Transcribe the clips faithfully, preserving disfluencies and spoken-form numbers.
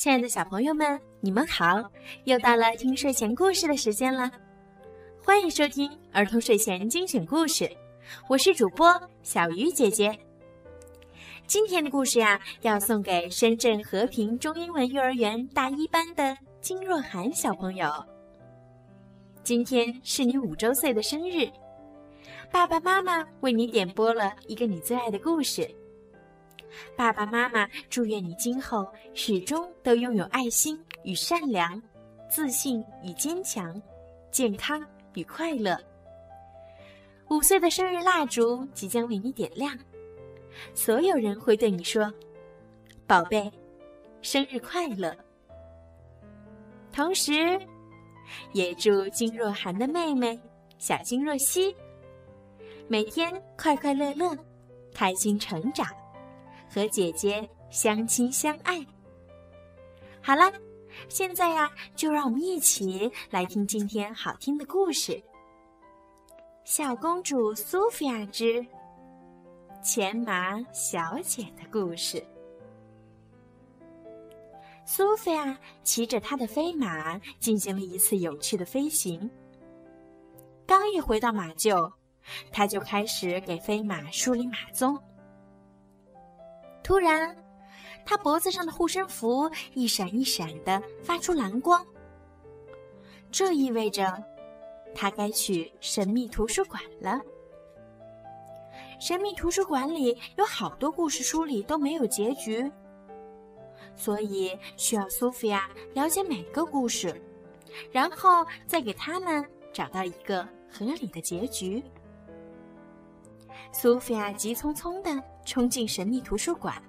亲爱的小朋友们，你们好！又到了听睡前故事的时间了，欢迎收听儿童睡前精选故事，我是主播小鱼姐姐。今天的故事呀、啊，要送给深圳和平中英文幼儿园大一班的金若涵小朋友。今天是你五周岁的生日，爸爸妈妈为你点播了一个你最爱的故事。爸爸妈妈祝愿你今后始终都拥有爱心与善良，自信与坚强，健康与快乐。五岁的生日蜡烛即将为你点亮，所有人会对你说：“宝贝，生日快乐。”同时，也祝金若涵的妹妹小金若曦每天快快乐乐，开心成长。和姐姐相亲相爱。好了，现在呀、啊，就让我们一起来听今天好听的故事《小公主苏菲亚之钱麻小姐的故事》。苏菲亚骑着她的飞马进行了一次有趣的飞行。刚一回到马厩，她就开始给飞马梳理马鬃。突然，他脖子上的护身符一闪一闪地发出蓝光，这意味着他该去神秘图书馆了。神秘图书馆里有好多故事书里都没有结局，所以需要苏菲亚了解每个故事，然后再给他们找到一个合理的结局。苏菲亚急匆匆地冲进神秘图书馆，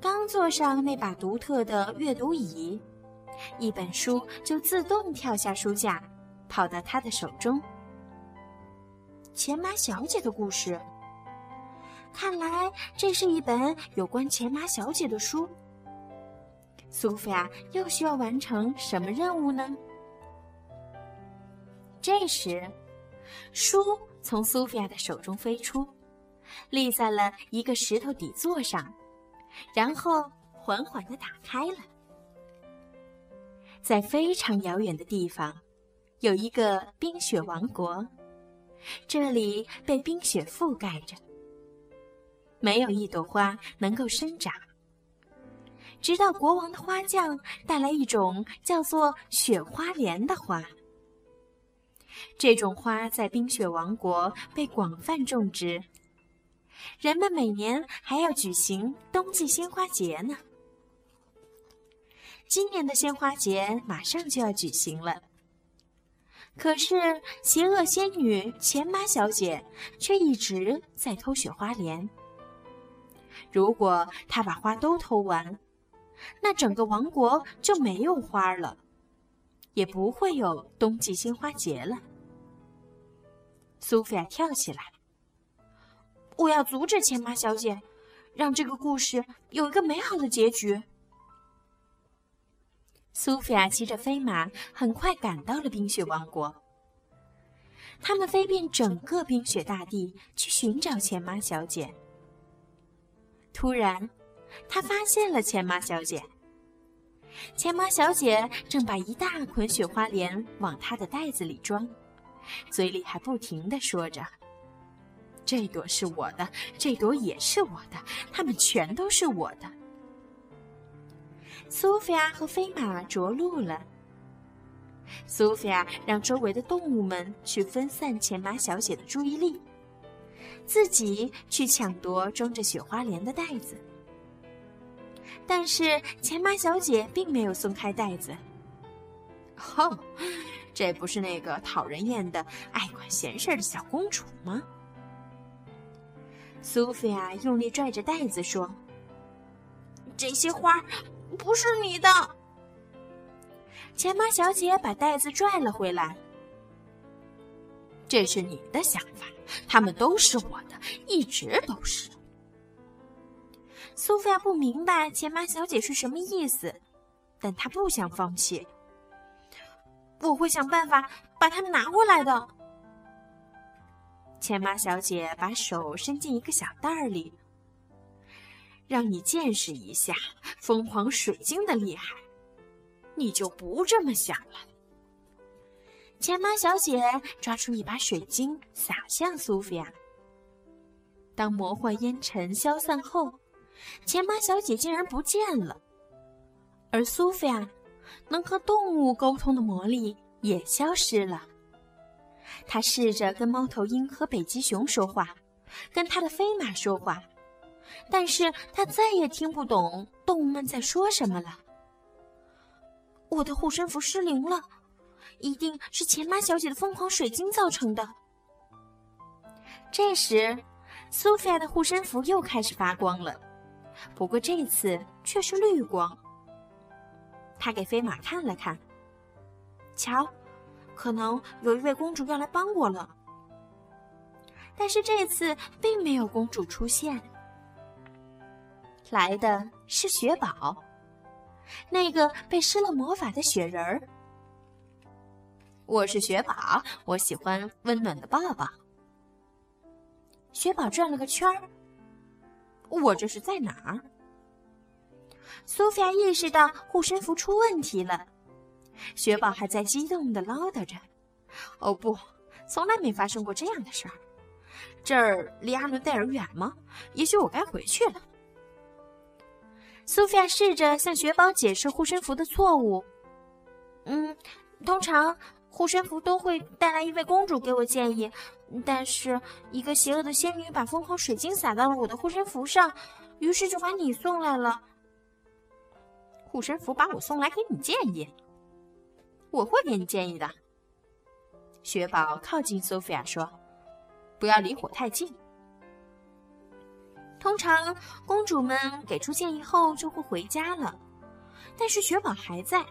刚坐上那把独特的阅读椅，一本书就自动跳下书架，跑到她的手中。钱麻小姐的故事，看来这是一本有关钱麻小姐的书。苏菲亚又需要完成什么任务呢？这时，书从苏菲亚的手中飞出，立在了一个石头底座上，然后缓缓地打开了。在非常遥远的地方，有一个冰雪王国，这里被冰雪覆盖着，没有一朵花能够生长，直到国王的花匠带来一种叫做雪花莲的花。这种花在冰雪王国被广泛种植，人们每年还要举行冬季鲜花节呢。今年的鲜花节马上就要举行了，可是邪恶仙女钱麻小姐却一直在偷雪花莲。如果她把花都偷完，那整个王国就没有花了，也不会有冬季鲜花节了。苏菲亚跳起来，我要阻止钱麻小姐，让这个故事有一个美好的结局。苏菲亚骑着飞马很快赶到了冰雪王国，他们飞遍整个冰雪大地去寻找钱麻小姐。突然，她发现了钱麻小姐。钱麻小姐正把一大捆雪花莲往她的袋子里装，嘴里还不停地说着：“这朵是我的，这朵也是我的，它们全都是我的。”苏菲亚和飞马着陆了。苏菲亚让周围的动物们去分散钱麻小姐的注意力，自己去抢夺装着雪花莲的袋子。但是钱麻小姐并没有松开袋子。哦，这不是那个讨人厌的、爱管闲事的小公主吗？苏菲亚用力拽着袋子说：“这些花不是你的。”钱麻小姐把袋子拽了回来：“这是你的想法，它们都是我的，一直都是。”苏菲亚不明白钱麻小姐是什么意思，但她不想放弃。我会想办法把它们拿回来的。钱麻小姐把手伸进一个小袋里，让你见识一下凤凰水晶的厉害，你就不这么想了。”钱妈小姐抓出一把水晶撒向苏菲亚。当魔幻烟尘消散后，钱妈小姐竟然不见了，而苏菲亚能和动物沟通的魔力也消失了。她试着跟猫头鹰和北极熊说话，跟她的飞马说话，但是她再也听不懂动物们在说什么了。我的护身符失灵了，一定是钱妈小姐的疯狂水晶造成的。这时苏菲亚的护身符又开始发光了，不过这次却是绿光。她给飞马看了看，瞧，可能有一位公主要来帮我了。但是这次并没有公主出现，来的是雪宝，那个被施了魔法的雪人儿。我是雪宝，我喜欢温暖的抱抱。雪宝转了个圈儿，我这是在哪儿？苏菲亚意识到护身符出问题了，雪宝还在激动地唠叨着：“哦不，从来没发生过这样的事儿。这儿离阿伦戴尔远吗？也许我该回去了。”苏菲亚试着向雪宝解释护身符的错误。嗯，通常护身符都会带来一位公主给我建议。但是一个邪恶的仙女把疯狂水晶撒到了我的护身符上，于是就把你送来了。护身符把我送来给你建议，我会给你建议的。雪宝靠近苏菲亚说：“不要离火太近。”通常公主们给出建议后就会回家了，但是雪宝还在。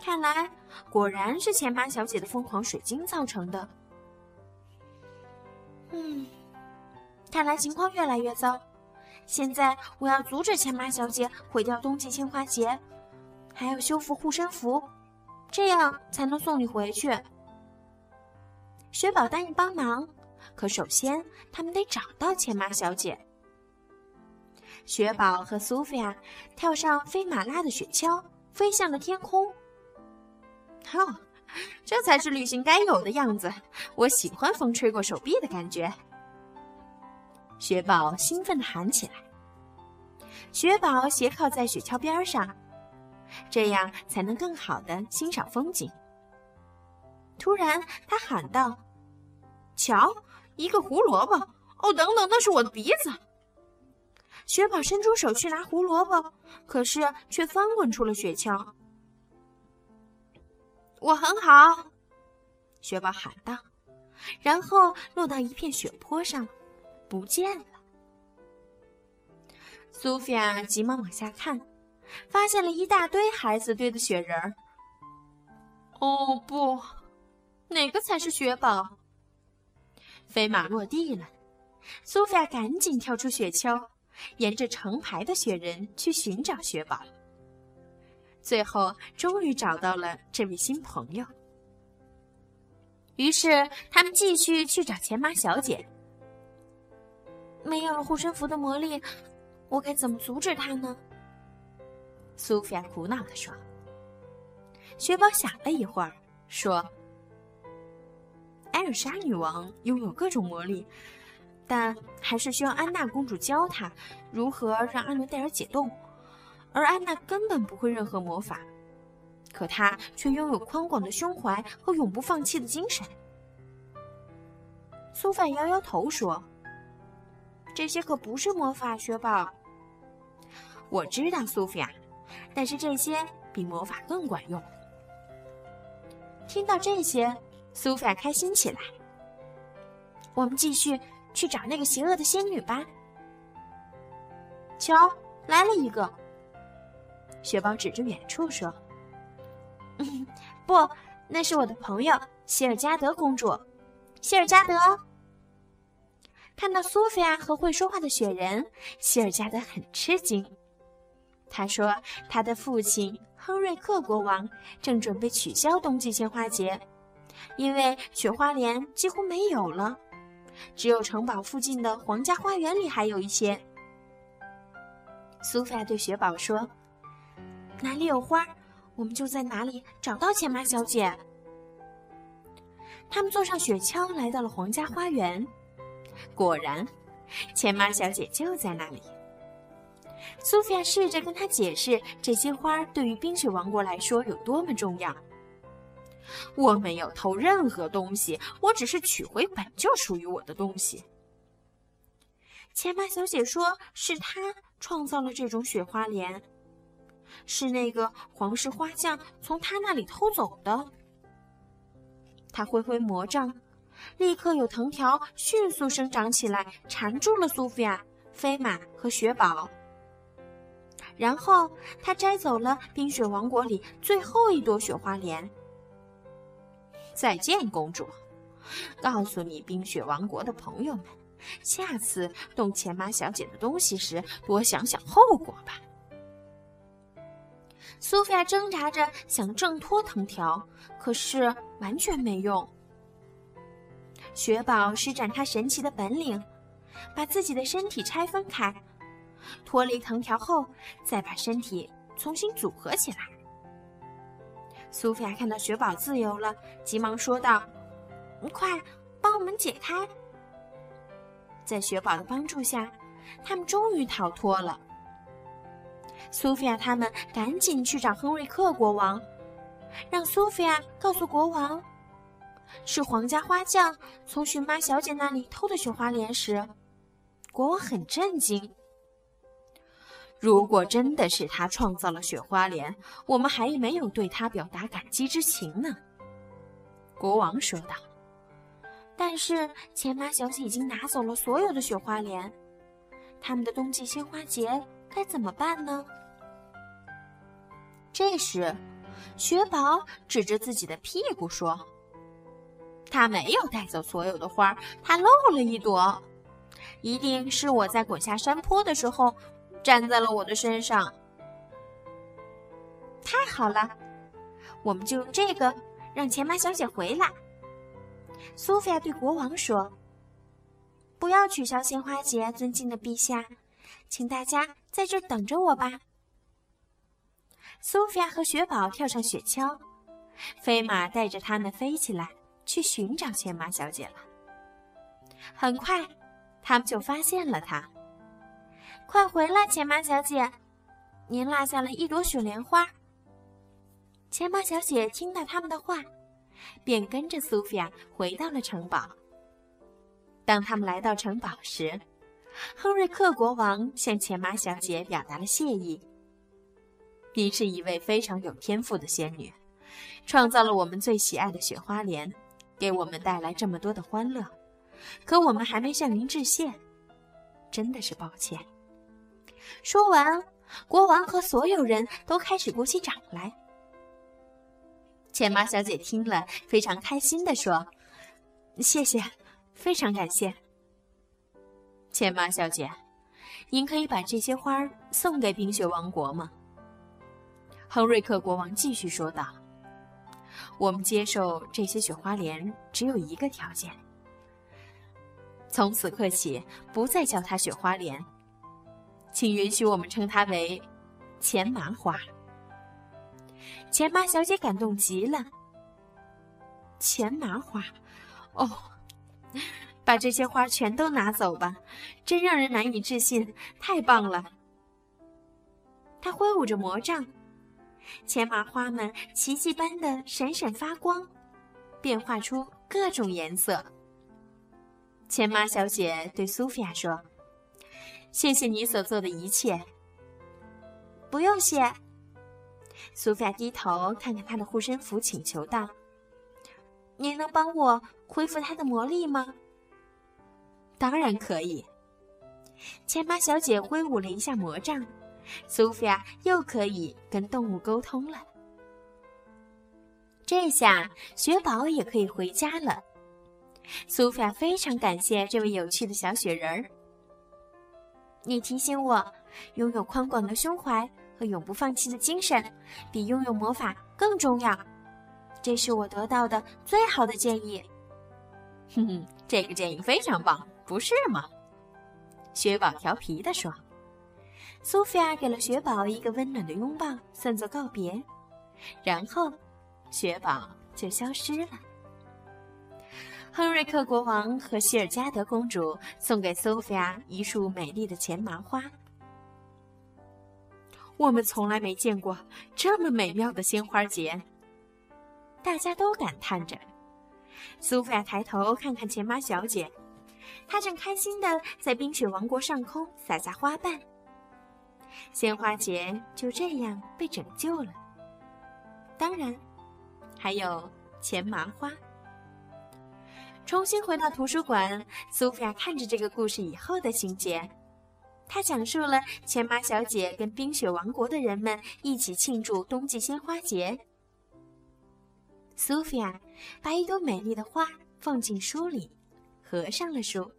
看来果然是钱妈小姐的疯狂水晶造成的。嗯，看来情况越来越糟。现在我要阻止钱妈小姐毁掉冬季青花节，还要修复护身符，这样才能送你回去。雪宝答应帮忙，可首先他们得找到钱妈小姐。雪宝和苏菲亚跳上飞马拉的雪橇，飞向了天空。哦，这才是旅行该有的样子，我喜欢风吹过手臂的感觉。雪宝兴奋地喊起来。雪宝斜靠在雪橇边上，这样才能更好地欣赏风景。突然他喊道：“瞧，一个胡萝卜！哦，等等，那是我的鼻子！”雪宝伸出手去拿胡萝卜，可是却翻滚出了雪橇。“我很好！”雪宝喊道，然后落到一片雪坡上，不见了。苏菲亚急忙往下看，发现了一大堆孩子堆的雪人儿。哦不，哪个才是雪宝？飞马落地了，苏菲亚赶紧跳出雪橇，沿着成排的雪人去寻找雪宝。最后终于找到了这位新朋友，于是他们继续去找钱妈小姐。没有了护身符的魔力，我该怎么阻止她呢？苏菲亚苦恼地说。雪宝想了一会儿，说：“艾尔莎女王拥有各种魔力，但还是需要安娜公主教她如何让阿伦戴尔解冻。而安娜根本不会任何魔法，可她却拥有宽广的胸怀和永不放弃的精神。”苏菲摇摇头说：“这些可不是魔法，雪宝。”“我知道，苏菲亚，但是这些比魔法更管用。”听到这些，苏菲亚开心起来。“我们继续去找那个邪恶的仙女吧。”“瞧，来了一个。”雪宝指着远处说：“嗯，不，那是我的朋友希尔加德公主。希尔加德！”看到苏菲亚和会说话的雪人，希尔加德很吃惊。他说他的父亲亨瑞克国王正准备取消冬季鲜花节，因为雪花莲几乎没有了，只有城堡附近的皇家花园里还有一些。苏菲亚对雪宝说：“哪里有花，我们就在哪里找到钱妈小姐。”他们坐上雪橇，来到了皇家花园。果然，钱妈小姐就在那里。苏菲亚试着跟她解释这些花对于冰雪王国来说有多么重要。我没有偷任何东西，我只是取回本就属于我的东西。钱妈小姐说，是她创造了这种雪花莲，是那个皇室花匠从她那里偷走的。她挥挥魔杖，立刻有藤条迅速生长起来，缠住了苏菲亚、飞马和雪宝。然后她摘走了冰雪王国里最后一朵雪花莲。再见，公主。告诉你冰雪王国的朋友们，下次动钱妈小姐的东西时，多想想后果吧。苏菲亚挣扎着想挣脱藤条，可是完全没用。雪宝施展她神奇的本领，把自己的身体拆分开，脱离藤条后，再把身体重新组合起来。苏菲亚看到雪宝自由了，急忙说道：“快，帮我们解开！”在雪宝的帮助下，他们终于逃脱了。苏菲亚他们赶紧去找亨瑞克国王，让苏菲亚告诉国王，是皇家花匠从雪妈小姐那里偷的雪花莲时，国王很震惊。如果真的是他创造了雪花莲，我们还没有对他表达感激之情呢。”国王说道。但是钱妈小姐已经拿走了所有的雪花莲，他们的冬季鲜花节该怎么办呢？这时，雪宝指着自己的屁股说：“他没有带走所有的花，他漏了一朵，一定是我在滚下山坡的时候站在了我的身上。”太好了，我们就用这个让钱妈小姐回来。苏菲亚对国王说：“不要取消鲜花节，尊敬的陛下，请大家在这等着我吧。”苏菲亚和雪宝跳上雪橇，飞马带着他们飞起来，去寻找钱妈小姐了。很快，他们就发现了她。“快回来，钱妈小姐，您落下了一朵雪莲花。”钱妈小姐听到他们的话，便跟着苏菲亚回到了城堡。当他们来到城堡时，亨瑞克国王向钱妈小姐表达了谢意：“您是一位非常有天赋的仙女，创造了我们最喜爱的雪花莲，给我们带来这么多的欢乐，可我们还没向您致谢，真的是抱歉。”说完，国王和所有人都开始鼓起掌来。钱妈小姐听了，非常开心地说：“谢谢，非常感谢。钱妈小姐，您可以把这些花送给冰雪王国吗？”亨瑞克国王继续说道：“我们接受这些雪花莲只有一个条件，从此刻起不再叫它雪花莲，请允许我们称它为钱麻花。”钱麻小姐感动极了。钱麻花，哦，把这些花全都拿走吧，真让人难以置信，太棒了！她挥舞着魔杖，钱麻花们奇迹般的闪闪发光，变化出各种颜色。钱麻小姐对苏菲亚说：“谢谢你所做的一切。”“不用谢。”苏菲亚低头看看她的护身符，请求道：“您能帮我恢复她的魔力吗？”“当然可以。”钱妈小姐挥舞了一下魔杖，苏菲亚又可以跟动物沟通了。这下雪宝也可以回家了。苏菲亚非常感谢这位有趣的小雪人儿。“你提醒我，拥有宽广的胸怀和永不放弃的精神，比拥有魔法更重要。这是我得到的最好的建议。”“哼哼，这个建议非常棒，不是吗？”雪宝调皮地说。苏菲亚给了雪宝一个温暖的拥抱，算作告别，然后雪宝就消失了。亨瑞克国王和希尔加德公主送给苏菲亚一束美丽的钱麻花。我们从来没见过这么美妙的鲜花节，大家都感叹着。苏菲亚抬头看看钱麻小姐，她正开心地在冰雪王国上空撒下花瓣。鲜花节就这样被拯救了，当然，还有钱麻花。重新回到图书馆，苏菲亚看着这个故事以后的情节，她讲述了钱麻小姐跟冰雪王国的人们一起庆祝冬季鲜花节。苏菲亚把一朵美丽的花放进书里，合上了书。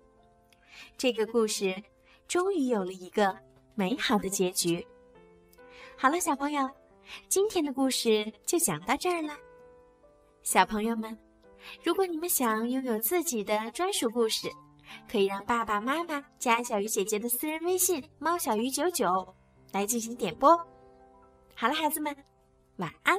这个故事终于有了一个美好的结局。好了，小朋友，今天的故事就讲到这儿了。小朋友们，如果你们想拥有自己的专属故事，可以让爸爸妈妈加小鱼姐姐的私人微信猫小鱼九九来进行点播。好了，孩子们，晚安。